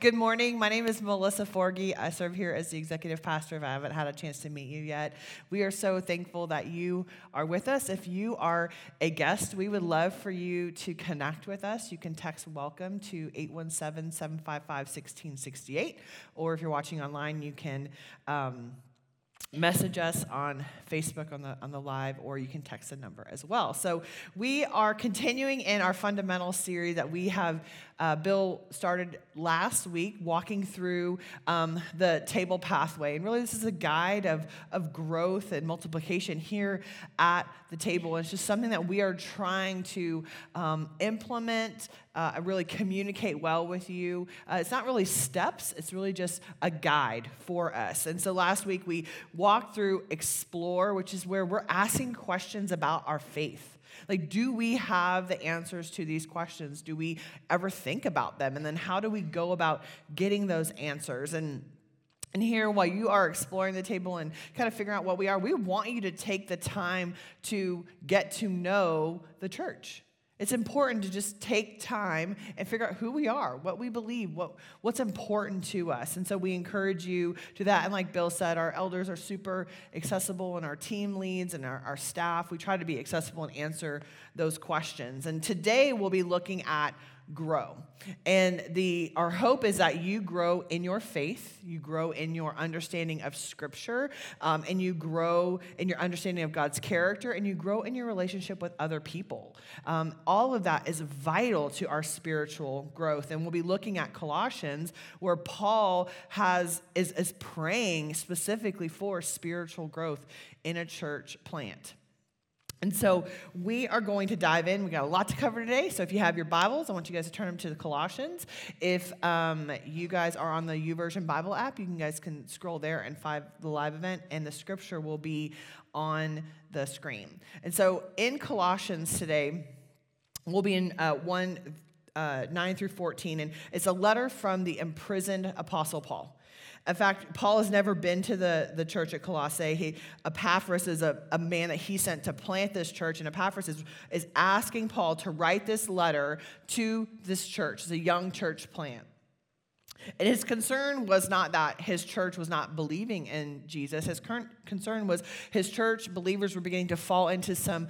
Good morning. My name is Melissa Forgey. I serve here as the executive pastor, if I haven't had a chance to meet you yet. We are so thankful that you are with us. If you are a guest, we would love for you to connect with us. You can text WELCOME to 817-755-1668, or if you're watching online, you can message us on Facebook on the live, or you can text the number as well. So we are continuing in our fundamental series that we have Bill started last week, walking through the table pathway. And really this is a guide of growth and multiplication here at the table. And it's just something that we are trying to implement, really communicate well with you. It's not really steps, it's really just a guide for us. And so last week we walked through explore, which is where we're asking questions about our faith. Like, do we have the answers to these questions? Do we ever think about them? And then how do we go about getting those answers? And here, while you are exploring the table and kind of figuring out what we are, we want you to take the time to get to know the church. It's important to just take time and figure out who we are, what we believe, what's important to us. And so we encourage you to that. And like Bill said, our elders are super accessible, and our team leads and our staff, we try to be accessible and answer those questions. And today we'll be looking at grow. And our hope is that you grow in your faith, you grow in your understanding of Scripture, and you grow in your understanding of God's character, and you grow in your relationship with other people. All of that is vital to our spiritual growth. And we'll be looking at Colossians, where Paul is praying specifically for spiritual growth in a church plant. And so we are going to dive in. We got a lot to cover today. So if you have your Bibles, I want you guys to turn them to the Colossians. If you guys are on the YouVersion Bible app, you guys can scroll there and find the live event, and the scripture will be on the screen. And so in Colossians today, we'll be in 9 through 14, and it's a letter from the imprisoned Apostle Paul. In fact, Paul has never been to the church at Colossae. Epaphras is a man that he sent to plant this church, and Epaphras is asking Paul to write this letter to this church. It's a young church plant. And his concern was not that his church was not believing in Jesus. His current concern was his church believers were beginning to fall into some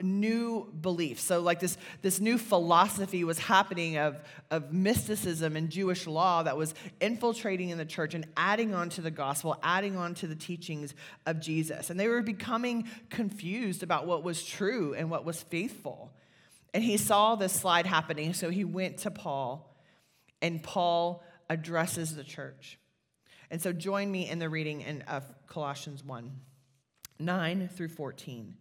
new beliefs. So like this new philosophy was happening of mysticism and Jewish law that was infiltrating in the church and adding on to the gospel, adding on to the teachings of Jesus. And they were becoming confused about what was true and what was faithful. And he saw this slide happening, so he went to Paul, and Paul addresses the church. And so join me in the reading of Colossians 1:9 through 14.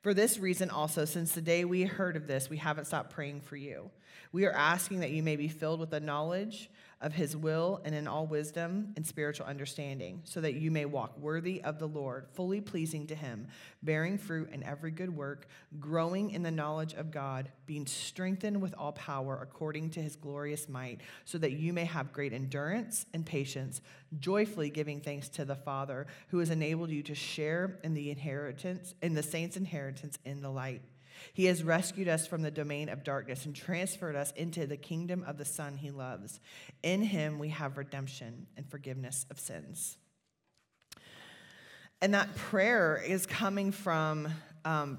For this reason also, since the day we heard of this, we haven't stopped praying for you. We are asking that you may be filled with the knowledge of his will and in all wisdom and spiritual understanding, so that you may walk worthy of the Lord, fully pleasing to him, bearing fruit in every good work, growing in the knowledge of God, being strengthened with all power according to his glorious might, so that you may have great endurance and patience, joyfully giving thanks to the Father, who has enabled you to share in the saints' inheritance in the light. He has rescued us from the domain of darkness and transferred us into the kingdom of the Son he loves. In him we have redemption and forgiveness of sins. And that prayer is coming from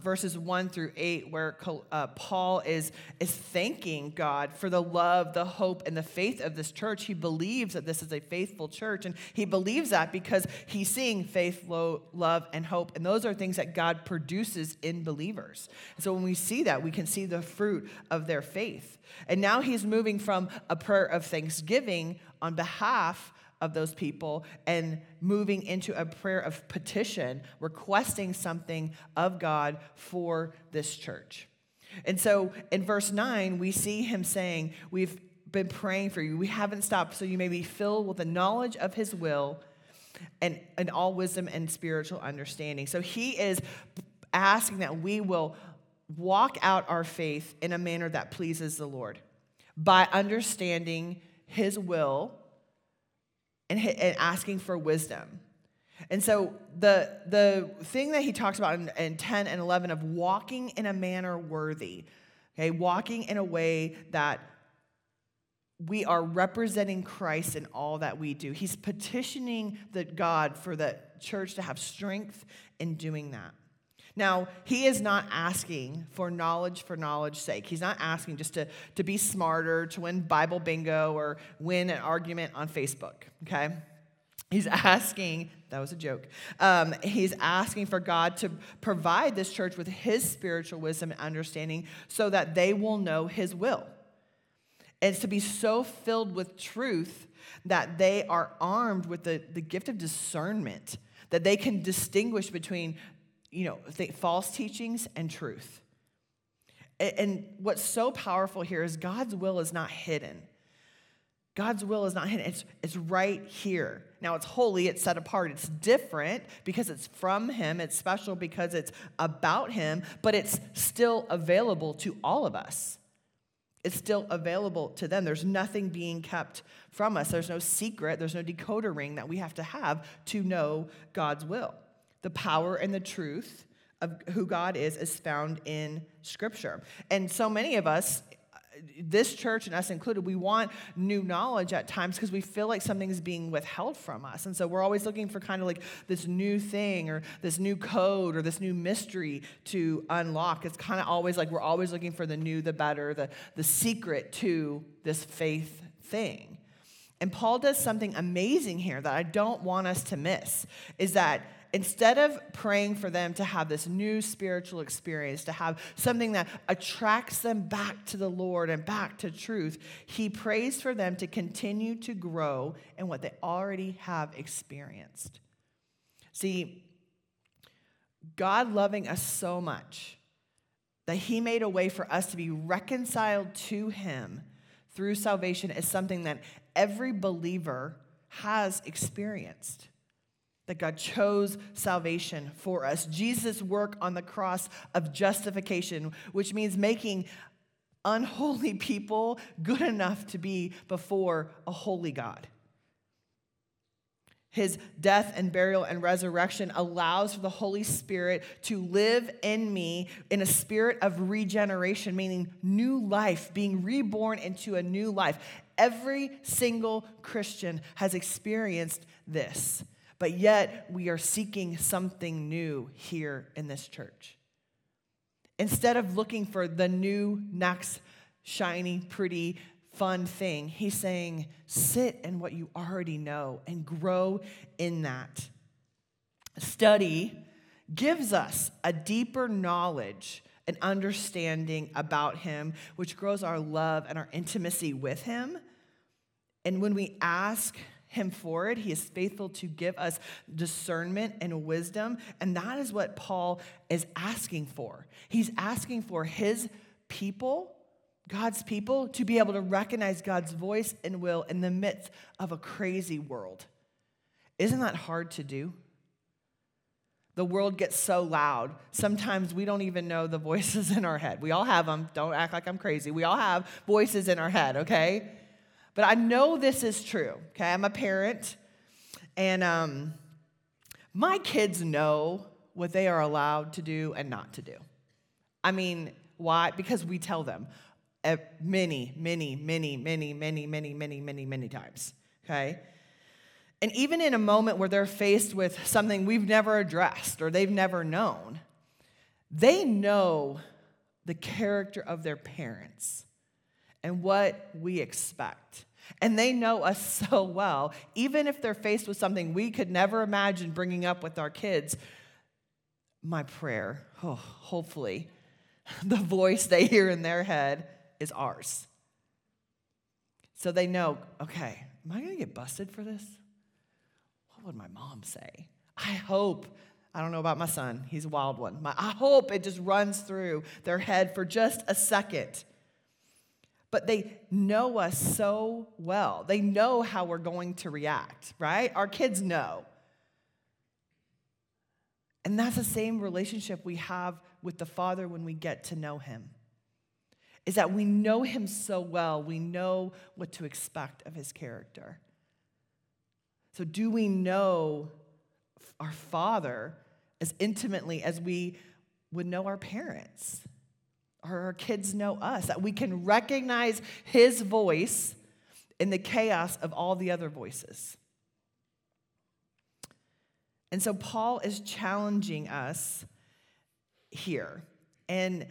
verses 1 through 8, where Paul is thanking God for the love, the hope, and the faith of this church. He believes that this is a faithful church, and he believes that because he's seeing faith, love, and hope, and those are things that God produces in believers. And so when we see that, we can see the fruit of their faith. And now he's moving from a prayer of thanksgiving on behalf of those people and moving into a prayer of petition, requesting something of God for this church. And so in verse 9, we see him saying, we've been praying for you. We haven't stopped, so you may be filled with the knowledge of his will and all wisdom and spiritual understanding. So he is asking that we will walk out our faith in a manner that pleases the Lord by understanding his will and asking for wisdom. And so the thing that he talks about in 10 and 11 of walking in a manner worthy, okay, walking in a way that we are representing Christ in all that we do. He's petitioning the God for the church to have strength in doing that. Now, he is not asking for knowledge's sake. He's not asking just to be smarter, to win Bible bingo, or win an argument on Facebook, okay? He's asking, that was a joke, he's asking for God to provide this church with his spiritual wisdom and understanding so that they will know his will. And it's to be so filled with truth that they are armed with the gift of discernment, that they can distinguish between false teachings and truth. And what's so powerful here is God's will is not hidden. God's will is not hidden. It's right here. Now, it's holy, it's set apart, it's different because it's from him, it's special because it's about him, but it's still available to all of us. It's still available to them. There's nothing being kept from us. There's no secret, there's no decoder ring that we have to know God's will. The power and the truth of who God is found in Scripture. And so many of us, this church and us included, we want new knowledge at times because we feel like something is being withheld from us. And so we're always looking for kind of like this new thing or this new code or this new mystery to unlock. It's kind of always like we're always looking for the new, the better, the secret to this faith thing. And Paul does something amazing here that I don't want us to miss, is that instead of praying for them to have this new spiritual experience, to have something that attracts them back to the Lord and back to truth, he prays for them to continue to grow in what they already have experienced. See, God loving us so much that he made a way for us to be reconciled to him through salvation is something that every believer has experienced. That God chose salvation for us. Jesus' work on the cross of justification, which means making unholy people good enough to be before a holy God. His death and burial and resurrection allows for the Holy Spirit to live in me in a spirit of regeneration, meaning new life, being reborn into a new life. Every single Christian has experienced this. But yet, we are seeking something new here in this church. Instead of looking for the new, next, shiny, pretty, fun thing, he's saying, sit in what you already know and grow in that. Study gives us a deeper knowledge and understanding about him, which grows our love and our intimacy with him. And when we ask him for it, he is faithful to give us discernment and wisdom, and that is what Paul is asking for. He's asking for his people, God's people, to be able to recognize God's voice and will in the midst of a crazy world. Isn't that hard to do? The world gets so loud, sometimes we don't even know the voices in our head. We all have them. Don't act like I'm crazy. We all have voices in our head, okay? But I know this is true, okay? I'm a parent, and my kids know what they are allowed to do and not to do. I mean, why? Because we tell them many times, okay? And even in a moment where they're faced with something we've never addressed or they've never known, they know the character of their parents and what we expect. And they know us so well, even if they're faced with something we could never imagine bringing up with our kids, my prayer, hopefully, the voice they hear in their head is ours. So they know, okay, am I going to get busted for this? What would my mom say? I hope, I don't know about my son, he's a wild one. I hope it just runs through their head for just a second. But they know us so well. They know how we're going to react, right? Our kids know. And that's the same relationship we have with the Father when we get to know him, is that we know him so well, we know what to expect of his character. So do we know our Father as intimately as we would know our parents? Or our kids know us, that we can recognize his voice in the chaos of all the other voices. And so Paul is challenging us here. And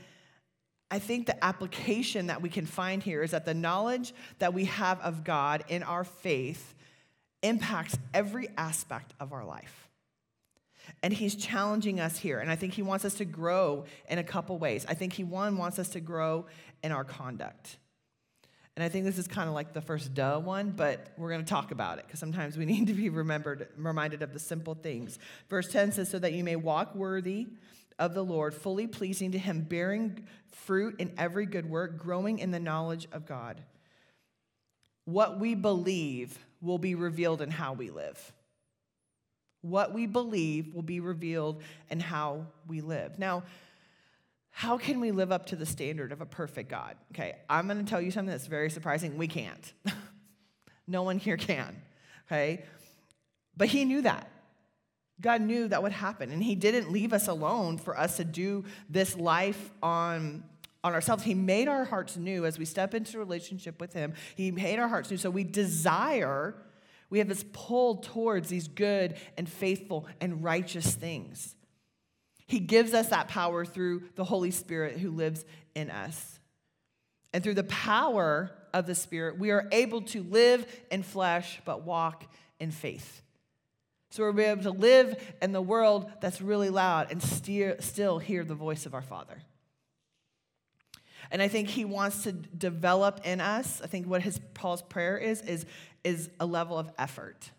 I think the application that we can find here is that the knowledge that we have of God in our faith impacts every aspect of our life. And he's challenging us here. And I think he wants us to grow in a couple ways. I think he, one, wants us to grow in our conduct. And I think this is kind of like the first duh one, but we're going to talk about it because sometimes we need to be reminded of the simple things. Verse 10 says, so that you may walk worthy of the Lord, fully pleasing to him, bearing fruit in every good work, growing in the knowledge of God. What we believe will be revealed in how we live. What we believe will be revealed in how we live. Now, how can we live up to the standard of a perfect God? Okay, I'm going to tell you something that's very surprising. We can't. No one here can, okay? But he knew that. God knew that would happen, and he didn't leave us alone for us to do this life on ourselves. He made our hearts new as we step into a relationship with him. He made our hearts new, so we desire, we have this pull towards these good and faithful and righteous things. He gives us that power through the Holy Spirit who lives in us. And through the power of the Spirit, we are able to live in flesh but walk in faith. So we're able to live in the world that's really loud and still hear the voice of our Father. And I think he wants to develop in us, I think what Paul's prayer is a level of effort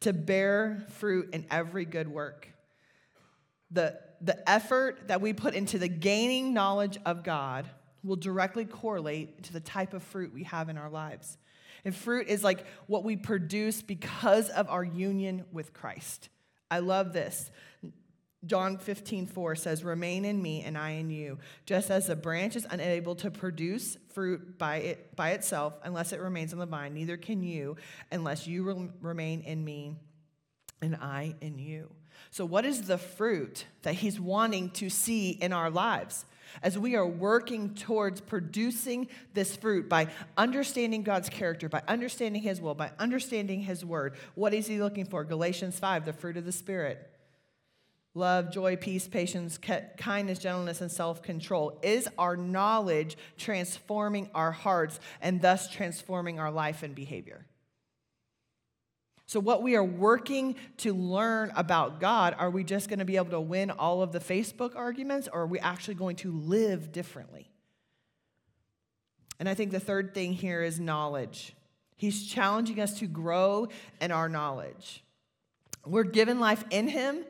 to bear fruit in every good work. The effort that we put into the gaining knowledge of God will directly correlate to the type of fruit we have in our lives. And fruit is like what we produce because of our union with Christ. I love this. John 15:4 says, remain in me and I in you, just as the branch is unable to produce fruit by itself unless it remains on the vine, neither can you unless you remain in me and I in you. So what is the fruit that he's wanting to see in our lives as we are working towards producing this fruit by understanding God's character, by understanding his will, by understanding his word? What is he looking for? Galatians 5, the fruit of the Spirit. Love, joy, peace, patience, kindness, gentleness, and self-control. Is our knowledge transforming our hearts and thus transforming our life and behavior? So what we are working to learn about God, are we just going to be able to win all of the Facebook arguments, or are we actually going to live differently? And I think the third thing here is knowledge. He's challenging us to grow in our knowledge. We're given life in him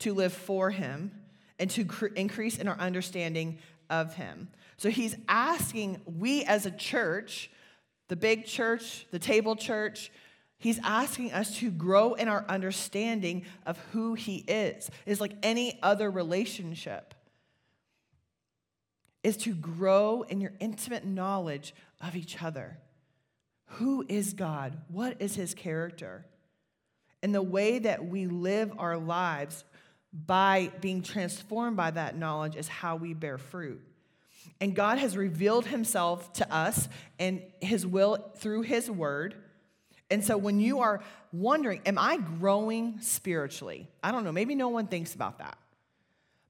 to live for him and to increase in our understanding of him. So he's asking we as a church, the big church, the table church, he's asking us to grow in our understanding of who he is. It's like any other relationship. It's to grow in your intimate knowledge of each other. Who is God? What is his character? And the way that we live our lives by being transformed by that knowledge is how we bear fruit. And God has revealed himself to us and his will through his word. And so when you are wondering, am I growing spiritually? I don't know, maybe no one thinks about that.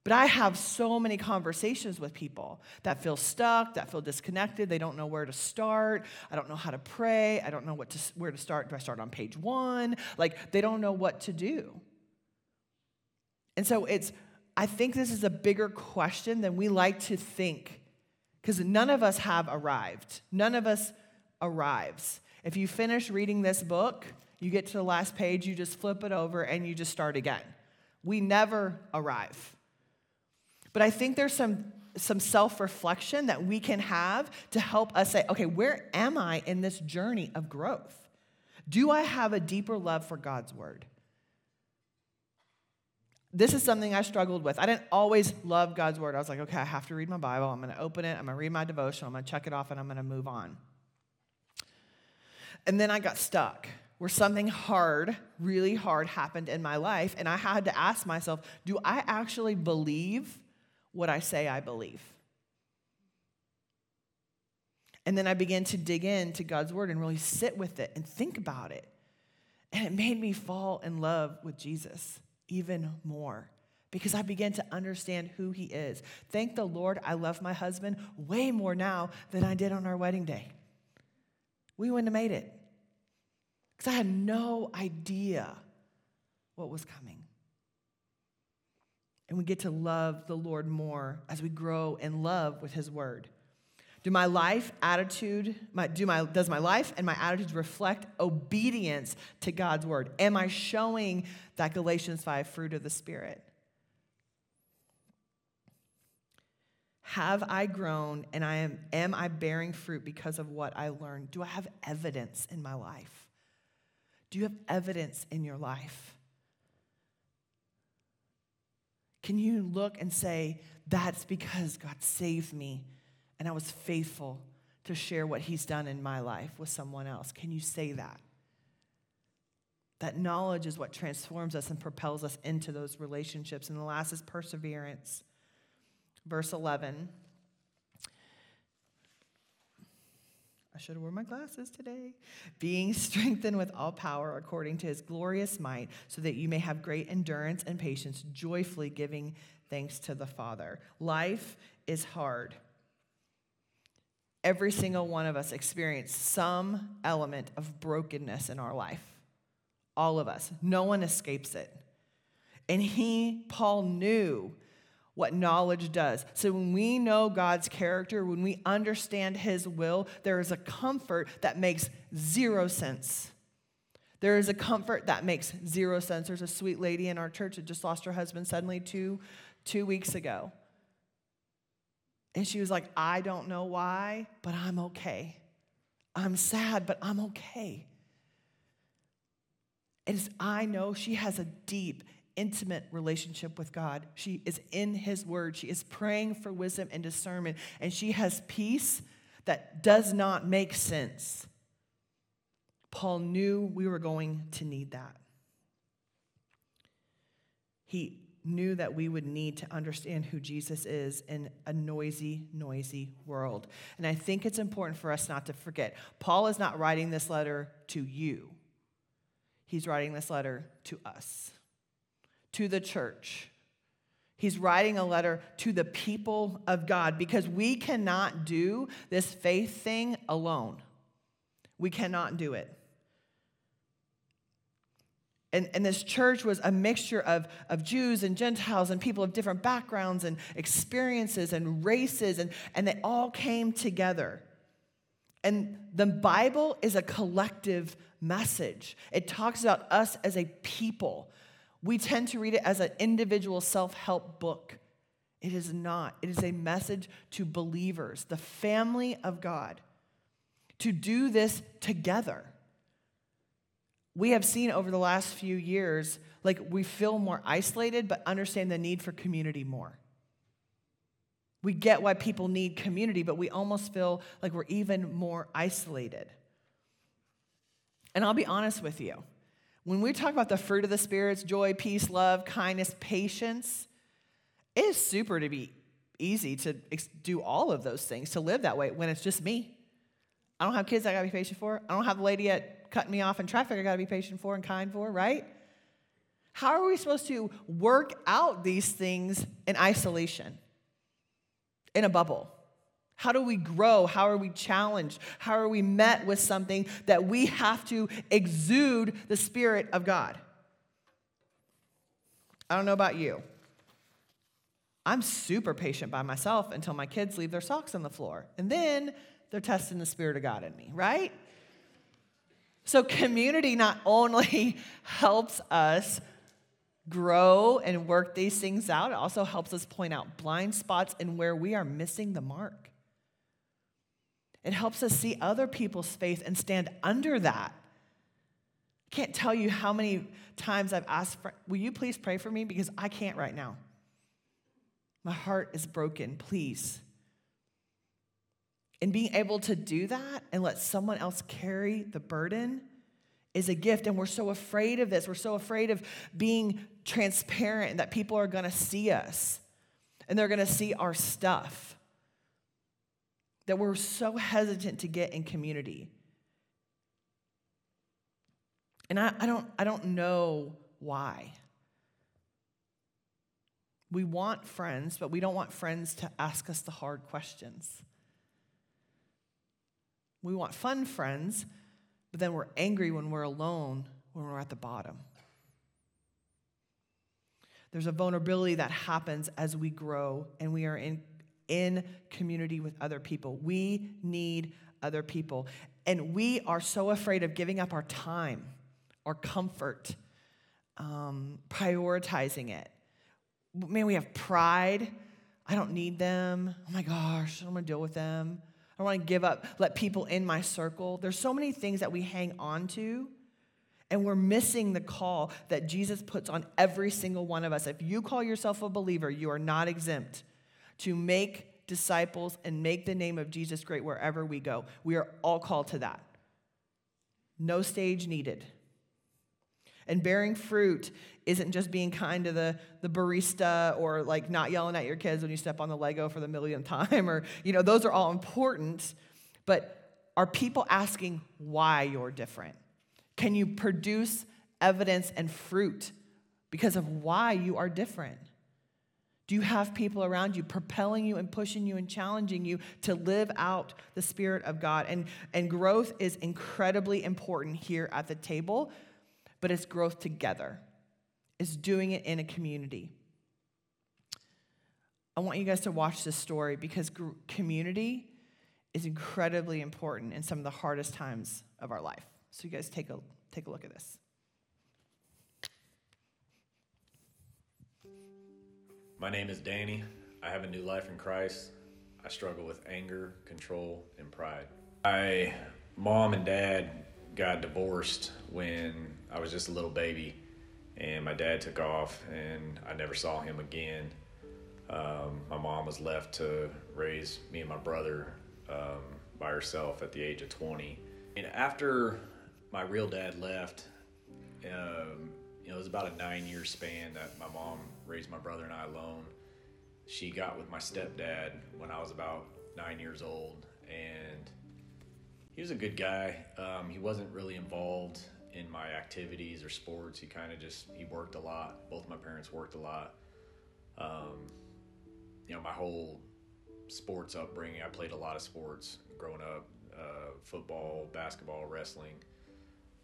But I have so many conversations with people that feel stuck, that feel disconnected. They don't know where to start. I don't know how to pray. I don't know where to start. Do I start on page 1? Like, they don't know what to do. And so I think this is a bigger question than we like to think, because none of us have arrived. None of us arrives. If you finish reading this book, you get to the last page, you just flip it over, and you just start again. We never arrive. But I think there's some self-reflection that we can have to help us say, okay, where am I in this journey of growth? Do I have a deeper love for God's word? This is something I struggled with. I didn't always love God's word. I was like, okay, I have to read my Bible. I'm going to open it. I'm going to read my devotional. I'm going to check it off, and I'm going to move on. And then I got stuck where something hard, really hard happened in my life, and I had to ask myself, do I actually believe what I say I believe? And then I began to dig into God's word and really sit with it and think about it. And it made me fall in love with Jesus even more because I began to understand who he is. Thank the Lord, I love my husband way more now than I did on our wedding day. We wouldn't have made it because I had no idea what was coming. And we get to love the Lord more as we grow in love with his word. Does my life and my attitudes reflect obedience to God's word? Am I showing that Galatians 5 fruit of the Spirit? Have I grown and am I bearing fruit because of what I learned? Do I have evidence in my life? Do you have evidence in your life? Can you look and say, that's because God saved me and I was faithful to share what he's done in my life with someone else? Can you say that? That knowledge is what transforms us and propels us into those relationships. And the last is perseverance. Verse 11. I should have worn my glasses today. Being strengthened with all power according to his glorious might, so that you may have great endurance and patience, joyfully giving thanks to the Father. Life is hard. Every single one of us experience some element of brokenness in our life. All of us. No one escapes it. And Paul knew what knowledge does. So when we know God's character, when we understand his will, there is a comfort that makes zero sense. There is a comfort that makes zero sense. There's a sweet lady in our church that just lost her husband suddenly two weeks ago. And she was like, I don't know why, but I'm okay. I'm sad, but I'm okay. And I know she has a deep, intimate relationship with God. She is in his word. She is praying for wisdom and discernment. And she has peace that does not make sense. Paul knew we were going to need that. He knew that we would need to understand who Jesus is in a noisy, noisy world. And I think it's important for us not to forget. Paul is not writing this letter to you. He's writing this letter to us, to the church. He's writing a letter to the people of God because we cannot do this faith thing alone. We cannot do it. And this church was a mixture of Jews and Gentiles and people of different backgrounds and experiences and races, and they all came together. And the Bible is a collective message. It talks about us as a people. We tend to read it as an individual self-help book. It is not. It is a message to believers, the family of God, to do this together. We have seen over the last few years, like we feel more isolated, but understand the need for community more. We get why people need community, but we almost feel like we're even more isolated. And I'll be honest with you. When we talk about the fruit of the Spirit, joy, peace, love, kindness, patience, it is super to be easy to do all of those things, to live that way when it's just me. I don't have kids I gotta be patient for. I don't have the lady cutting me off in traffic I gotta be patient for and kind for, right? How are we supposed to work out these things in isolation, in a bubble? How do we grow? How are we challenged? How are we met with something that we have to exude the Spirit of God? I don't know about you. I'm super patient by myself until my kids leave their socks on the floor, and then they're testing the Spirit of God in me, right? So community not only helps us grow and work these things out, it also helps us point out blind spots and where we are missing the mark. It helps us see other people's faith and stand under that. I can't tell you how many times I've asked, will you please pray for me? Because I can't right now. My heart is broken, please. And being able to do that and let someone else carry the burden is a gift. And we're so afraid of this. We're so afraid of being transparent that people are going to see us and they're going to see our stuff. that we're so hesitant to get in community. And I don't know why. We want friends, but we don't want friends to ask us the hard questions. We want fun friends, but then we're angry when we're alone, when we're at the bottom. There's a vulnerability that happens as we grow and we are in community with other people. We need other people. And we are so afraid of giving up our time, our comfort, prioritizing it. Man, we have pride. I don't need them. Oh my gosh, I don't want to deal with them. I don't want to give up, let people in my circle. There's so many things that we hang on to, and we're missing the call that Jesus puts on every single one of us. If you call yourself a believer, you are not exempt to make disciples and make the name of Jesus great wherever we go. We are all called to that. No stage needed. And bearing fruit isn't just being kind to the barista or like not yelling at your kids when you step on the Lego for the millionth time or, you know, those are all important. But are people asking why you're different? Can you produce evidence and fruit because of why you are different? Do you have people around you propelling you and pushing you and challenging you to live out the Spirit of God? And growth is incredibly important here at the table, but it's growth together. It's doing it in a community. I want you guys to watch this story because community is incredibly important in some of the hardest times of our life. So you guys take a look at this. My name is Danny. I have a new life in Christ. I struggle with anger, control, and pride. My mom and dad got divorced when I was just a little baby, and my dad took off and I never saw him again. My mom was left to raise me and my brother by herself at the age of 20. And after my real dad left, it was about a 9-year span that my mom raised my brother and I alone. She got with my stepdad when I was about 9 years old, and he was a good guy. He wasn't really involved in my activities or sports. He kind of just, he worked a lot. Both my parents worked a lot. My whole sports upbringing, I played a lot of sports growing up, football, basketball, wrestling.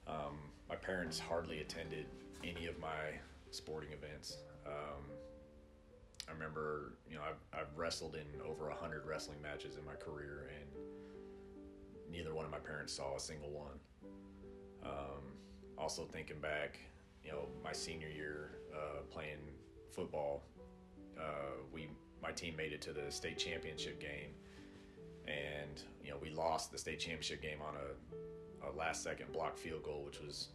My parents hardly attended any of my sporting events. I remember, I've wrestled in over 100 wrestling matches in my career, and neither one of my parents saw a single one. Also thinking back, my senior year playing football, my team made it to the state championship game, and we lost the state championship game on a last-second block field goal, which was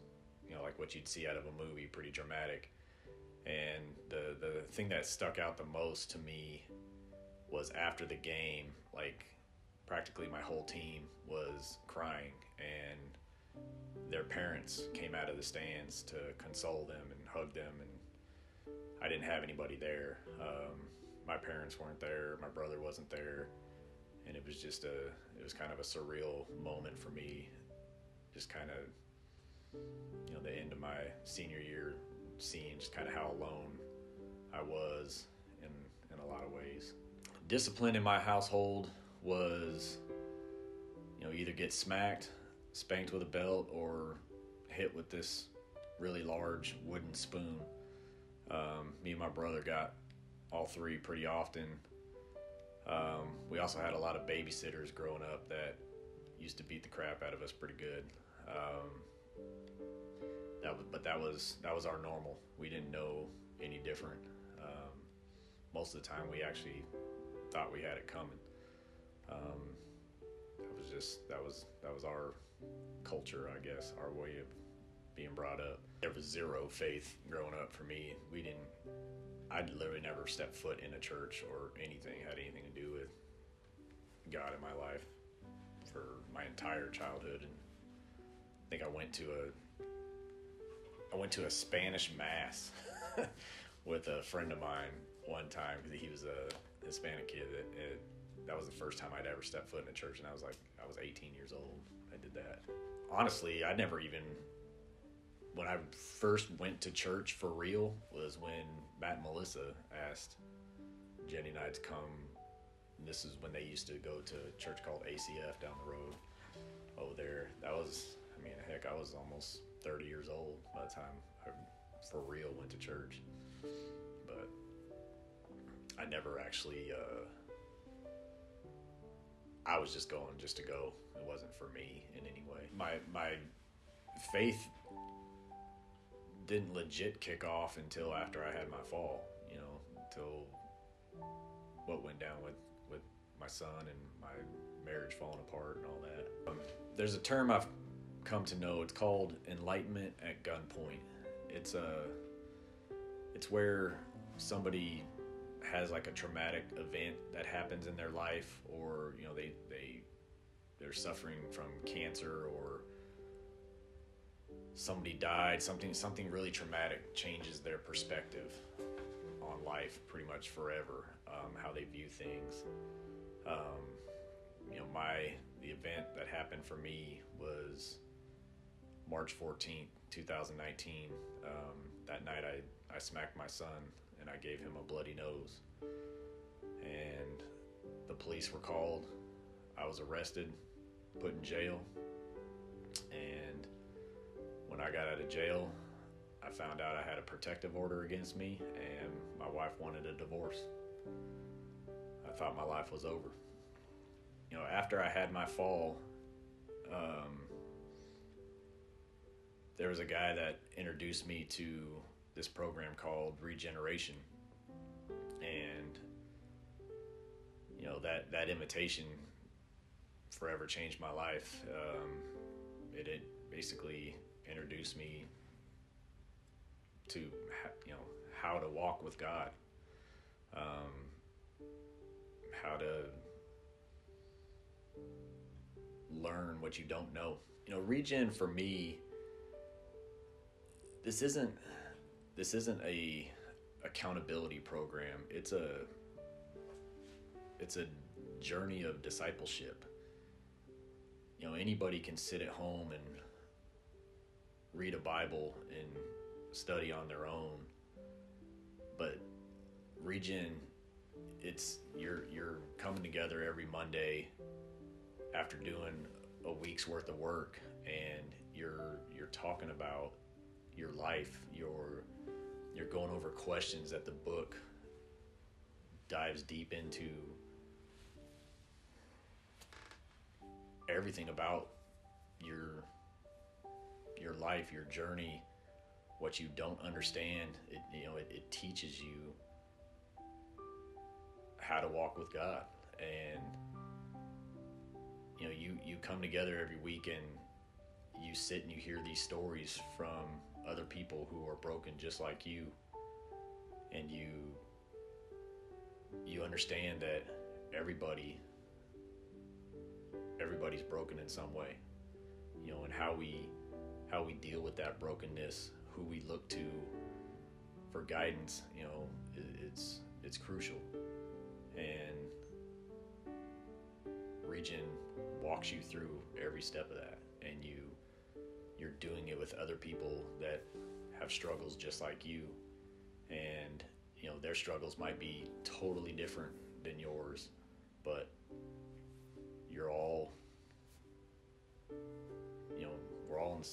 like what you'd see out of a movie, pretty dramatic. And the thing that stuck out the most to me was after the game, like, practically my whole team was crying, and their parents came out of the stands to console them and hug them, and I didn't have anybody there. My parents weren't there, my brother wasn't there, and it was just kind of a surreal moment for me, just kind of, the end of my senior year, seeing just kind of how alone I was in a lot of ways. Discipline in my household was, either get spanked with a belt, or hit with this really large wooden spoon. Me and my brother got all three pretty often. We also had a lot of babysitters growing up that used to beat the crap out of us pretty good. That was our normal. We didn't know any different. Most of the time we actually thought we had it coming. That was our culture, I guess, our way of being brought up. There was zero faith growing up for me. I literally never stepped foot in a church or had anything to do with God in my life for my entire childhood. And I think I went to a Spanish mass with a friend of mine one time, because he was a Hispanic kid that that was the first time I'd ever stepped foot in a church, and I was 18 years old. I did that. Honestly, I never even, when I first went to church for real was when Matt and Melissa asked Jenny and I to come. And this is when they used to go to a church called ACF down the road over there. That was, I mean, heck, I was almost 30 years old by the time I for real went to church. But I never actually, I was just going just to go. It wasn't for me in any way. My faith didn't legit kick off until after I had my fall, you know, until what went down with my son and my marriage falling apart and all that. There's a term I've come to know. It's called enlightenment at gunpoint. It's where somebody has like a traumatic event that happens in their life, or you know they're suffering from cancer, or somebody died, something really traumatic changes their perspective on life pretty much forever, how they view things. You know, the event that happened for me was March 14th, 2019. That night I smacked my son and I gave him a bloody nose. And the police were called. I was arrested, put in jail. And when I got out of jail, I found out I had a protective order against me, and my wife wanted a divorce. I thought my life was over. You know, after I had my fall, there was a guy that introduced me to this program called Regeneration. And, you know, that invitation forever changed my life. It basically introduced me to, you know, how to walk with God, how to learn what you don't know. You know, Regen for me, this isn't a accountability program. It's a journey of discipleship. You know, anybody can sit at home and read a Bible and study on their own, but Regen, it's you're coming together every Monday after doing a week's worth of work, and you're talking about your life. You're going over questions that the book dives deep into, everything about your life, your journey, what you don't understand. It teaches you how to walk with God. And you know, you come together every week and you sit and you hear these stories from other people who are broken just like you, and you understand that everybody's broken in some way, you know, and how we deal with that brokenness, who we look to for guidance, you know, it's crucial. And Regen walks you through every step of that, and you're doing it with other people that have struggles just like you, and you know, their struggles might be totally different than yours, but you're all, you know, we're all in the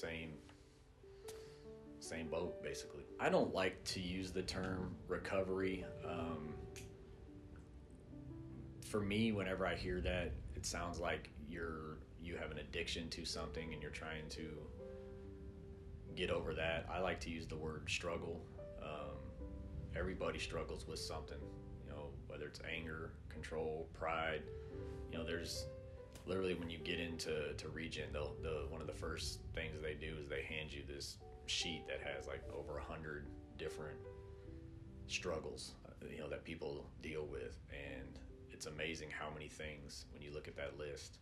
same boat, basically. I don't like to use the term recovery. For me, whenever I hear that, it sounds like you have an addiction to something and you're trying to get over that. I like to use the word struggle. Everybody struggles with something, you know, whether it's anger, control, pride. You know, there's literally, when you get into Regen, one of the first things they do is they hand you this sheet that has like over 100 different struggles, you know, that people deal with. And it's amazing how many things, when you look at that list,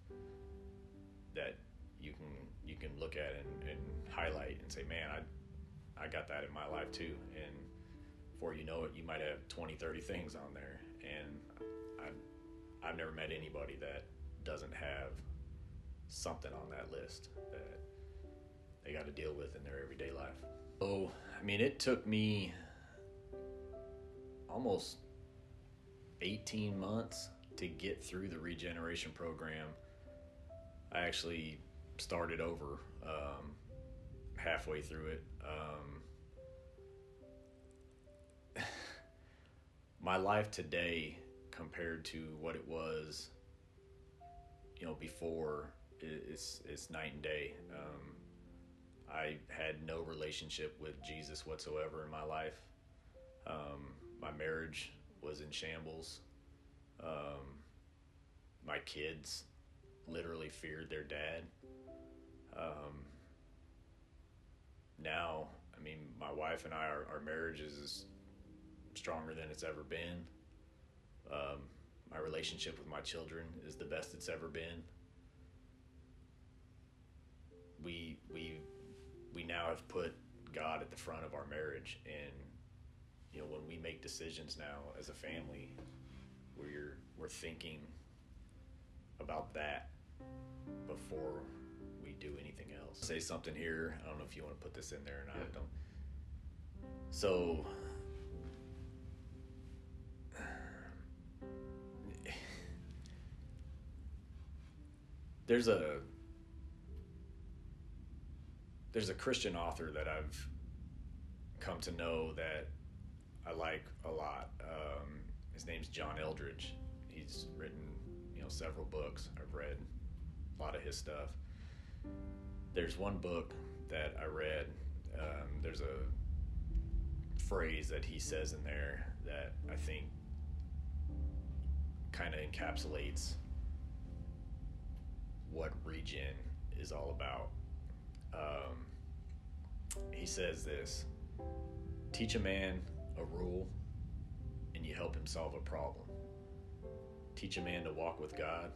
that you can look at and highlight and say, man, I got that in my life too. And before you know it, you might have 20-30 things on there. And I I've never met anybody that doesn't have something on that list that they got to deal with in their everyday life. So, I mean, it took me almost 18 months to get through the regeneration program. I actually started over halfway through it. My life today compared to what it was, you know, before, it's night and day. I had no relationship with Jesus whatsoever in my life. My marriage was in shambles. My kids literally feared their dad. Now, I mean, my wife and I, our marriage is stronger than it's ever been. My relationship with my children is the best it's ever been. We now have put God at the front of our marriage, and you know, when we make decisions now as a family, we're thinking about that before we do anything else. Say something here. I don't know if you want to put this in there or not. Yeah. So there's a Christian author that I've come to know that I like a lot. His name's John Eldridge. He's written, you know, several books. I've read a lot of his stuff. There's one book that I read. There's a phrase that he says in there that I think kind of encapsulates what regen is all about. He says this: teach a man a rule and you help him solve a problem. Teach a man to walk with God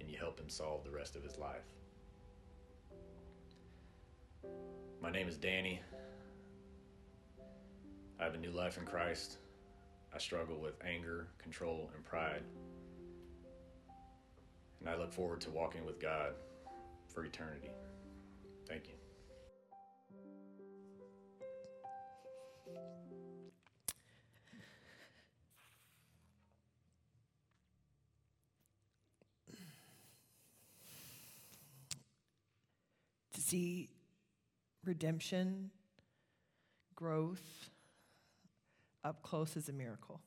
and you help him solve the rest of his life. My name is Danny. I have a new life in Christ. I struggle with anger, control, and pride. And I look forward to walking with God for eternity. Thank you. To see redemption, growth, up close is a miracle.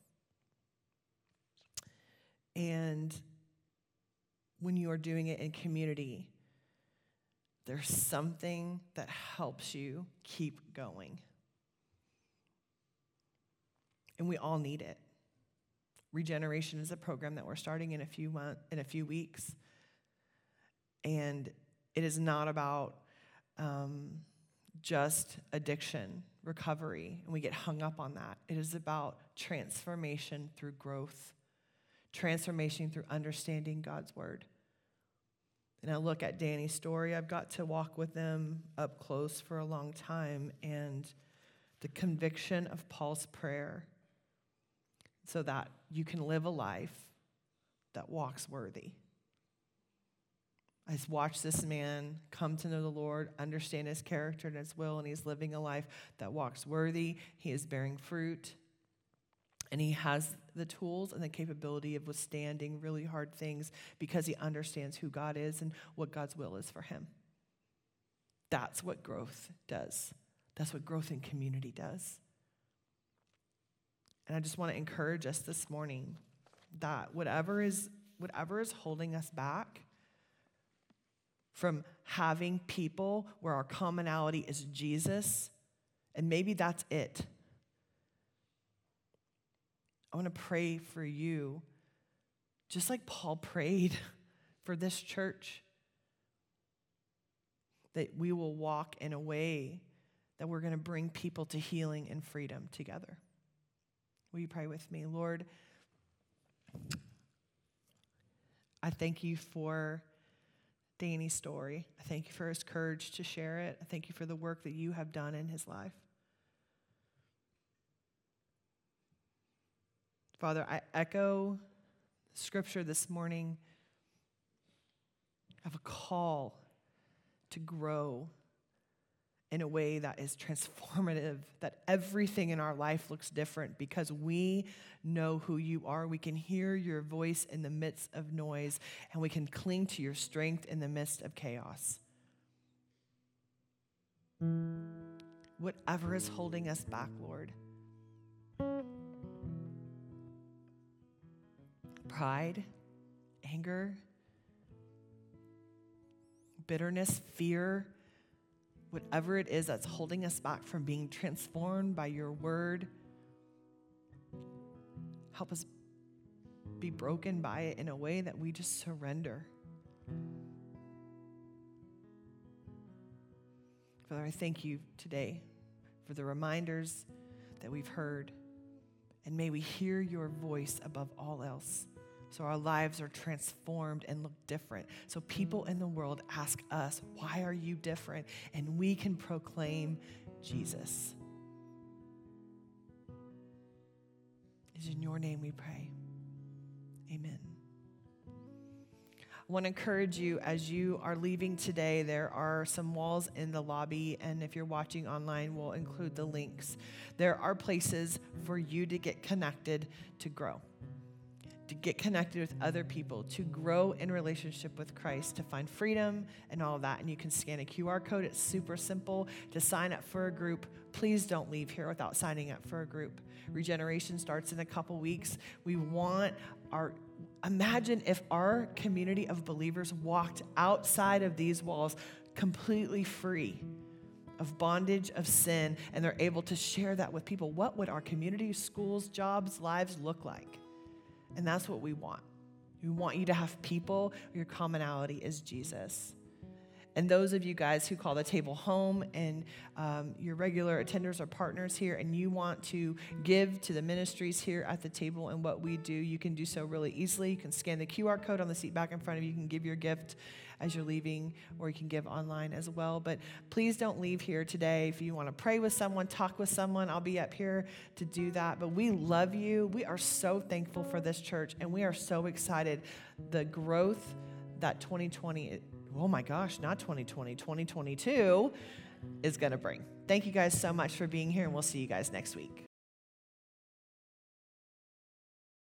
And when you are doing it in community, there's something that helps you keep going. And we all need it. Regeneration is a program that we're starting in a few weeks. And it is not about just addiction, recovery, and we get hung up on that. It is about transformation through growth, transformation through understanding God's word. And I look at Danny's story. I've got to walk with them up close for a long time. And the conviction of Paul's prayer so that you can live a life that walks worthy. I've watched this man come to know the Lord, understand his character and his will, and he's living a life that walks worthy. He is bearing fruit. And he has the tools and the capability of withstanding really hard things because he understands who God is and what God's will is for him. That's what growth does. That's what growth in community does. And I just want to encourage us this morning that whatever is holding us back from having people where our commonality is Jesus, and maybe that's it, I want to pray for you, just like Paul prayed for this church, that we will walk in a way that we're going to bring people to healing and freedom together. Will you pray with me? Lord, I thank you for Danny's story. I thank you for his courage to share it. I thank you for the work that you have done in his life. Father, I echo scripture this morning of a call to grow in a way that is transformative, that everything in our life looks different because we know who you are. We can hear your voice in the midst of noise, and we can cling to your strength in the midst of chaos. Whatever is holding us back, Lord. Pride, anger, bitterness, fear, whatever it is that's holding us back from being transformed by your word, help us be broken by it in a way that we just surrender. Father, I thank you today for the reminders that we've heard, and may we hear your voice above all else, so our lives are transformed and look different. So people in the world ask us, why are you different? And we can proclaim Jesus. It's in your name we pray. Amen. I want to encourage you, as you are leaving today, there are some walls in the lobby, and if you're watching online, we'll include the links. There are places for you to get connected to grow, to get connected with other people, to grow in relationship with Christ, to find freedom and all that. And you can scan a QR code. It's super simple to sign up for a group. Please don't leave here without signing up for a group. Regeneration starts in a couple weeks. We want our, imagine if our community of believers walked outside of these walls completely free of bondage, of sin, and they're able to share that with people. What would our community, schools, jobs, lives look like? And that's what we want. We want you to have people. Your commonality is Jesus. And those of you guys who call the table home and your regular attenders or partners here, and you want to give to the ministries here at the table and what we do, you can do so really easily. You can scan the QR code on the seat back in front of you. You can give your gift as you're leaving, or you can give online as well. But please don't leave here today. If you want to pray with someone, talk with someone, I'll be up here to do that. But we love you. We are so thankful for this church, and we are so excited. The growth that 2022 is going to bring. Thank you guys so much for being here, and we'll see you guys next week.